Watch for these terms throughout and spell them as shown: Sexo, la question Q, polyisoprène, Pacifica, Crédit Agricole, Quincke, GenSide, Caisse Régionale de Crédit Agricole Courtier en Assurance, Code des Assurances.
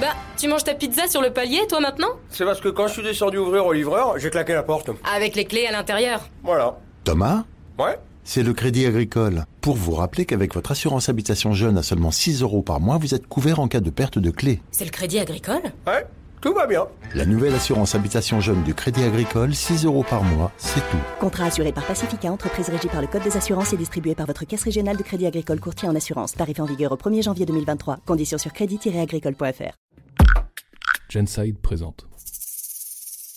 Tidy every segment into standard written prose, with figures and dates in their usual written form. Bah, tu manges ta pizza sur le palier, toi, maintenant ? C'est parce que quand je suis descendu ouvrir au livreur, j'ai claqué la porte. Avec les clés à l'intérieur. Voilà. Thomas ? Ouais ? C'est le Crédit Agricole. Pour vous rappeler qu'avec votre assurance habitation jeune à seulement 6 € par mois, vous êtes couvert en cas de perte de clé. C'est le Crédit Agricole ? Ouais, tout va bien. La nouvelle assurance habitation jeune du Crédit Agricole, 6 € par mois, c'est tout. Contrat assuré par Pacifica, entreprise régie par le Code des Assurances et distribué par votre Caisse Régionale de Crédit Agricole Courtier en Assurance. Tarif en vigueur au 1er janvier 2023. Conditions sur crédit-agricole.fr. GenSide présente.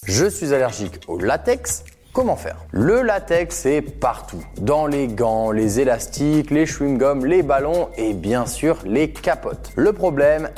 Je suis allergique au latex. Comment faire ? Le latex est partout, dans les gants, les élastiques, les chewing-gums, les ballons et bien sûr les capotes. Le problème,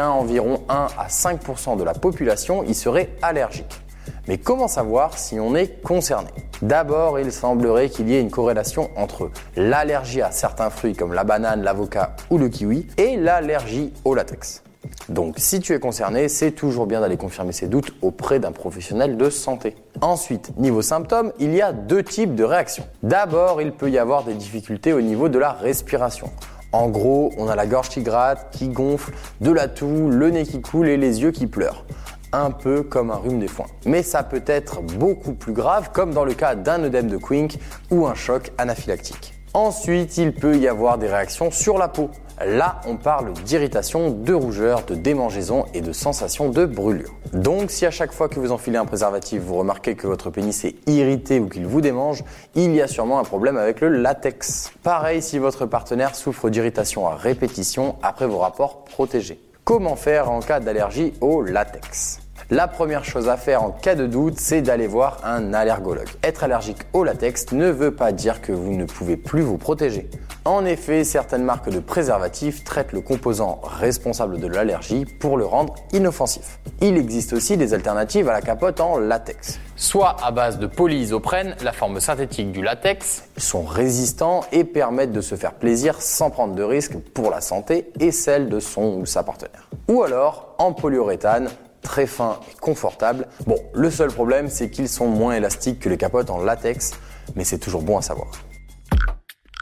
environ 1 à 5% de la population y serait allergique. Mais comment savoir si on est concerné ? D'abord, il semblerait qu'il y ait une corrélation entre l'allergie à certains fruits comme la banane, l'avocat ou le kiwi et l'allergie au latex. Donc, si tu es concerné, c'est toujours bien d'aller confirmer ses doutes auprès d'un professionnel de santé. Ensuite, niveau symptômes, il y a 2 types de réactions. D'abord, il peut y avoir des difficultés au niveau de la respiration. En gros, on a la gorge qui gratte, qui gonfle, de la toux, le nez qui coule et les yeux qui pleurent. Un peu comme un rhume des foins. Mais ça peut être beaucoup plus grave, comme dans le cas d'un œdème de Quincke ou un choc anaphylactique. Ensuite, il peut y avoir des réactions sur la peau. Là, on parle d'irritation, de rougeur, de démangeaison et de sensation de brûlure. Donc, si à chaque fois que vous enfilez un préservatif, vous remarquez que votre pénis est irrité ou qu'il vous démange, il y a sûrement un problème avec le latex. Pareil si votre partenaire souffre d'irritation à répétition après vos rapports protégés. Comment faire en cas d'allergie au latex ? La première chose à faire en cas de doute, c'est d'aller voir un allergologue. Être allergique au latex ne veut pas dire que vous ne pouvez plus vous protéger. En effet, certaines marques de préservatifs traitent le composant responsable de l'allergie pour le rendre inoffensif. Il existe aussi des alternatives à la capote en latex. Soit à base de polyisoprène, la forme synthétique du latex, sont résistants et permettent de se faire plaisir sans prendre de risques pour la santé et celle de son ou sa partenaire. Ou alors en polyuréthane, très fin et confortable. Bon, le seul problème, c'est qu'ils sont moins élastiques que les capotes en latex, mais c'est toujours bon à savoir.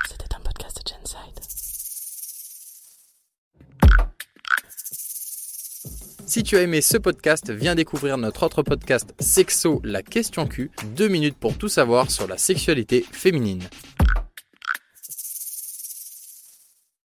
C'était un podcast de GenSide. Si tu as aimé ce podcast, viens découvrir notre autre podcast Sexo, la question Q, 2 minutes pour tout savoir sur la sexualité féminine.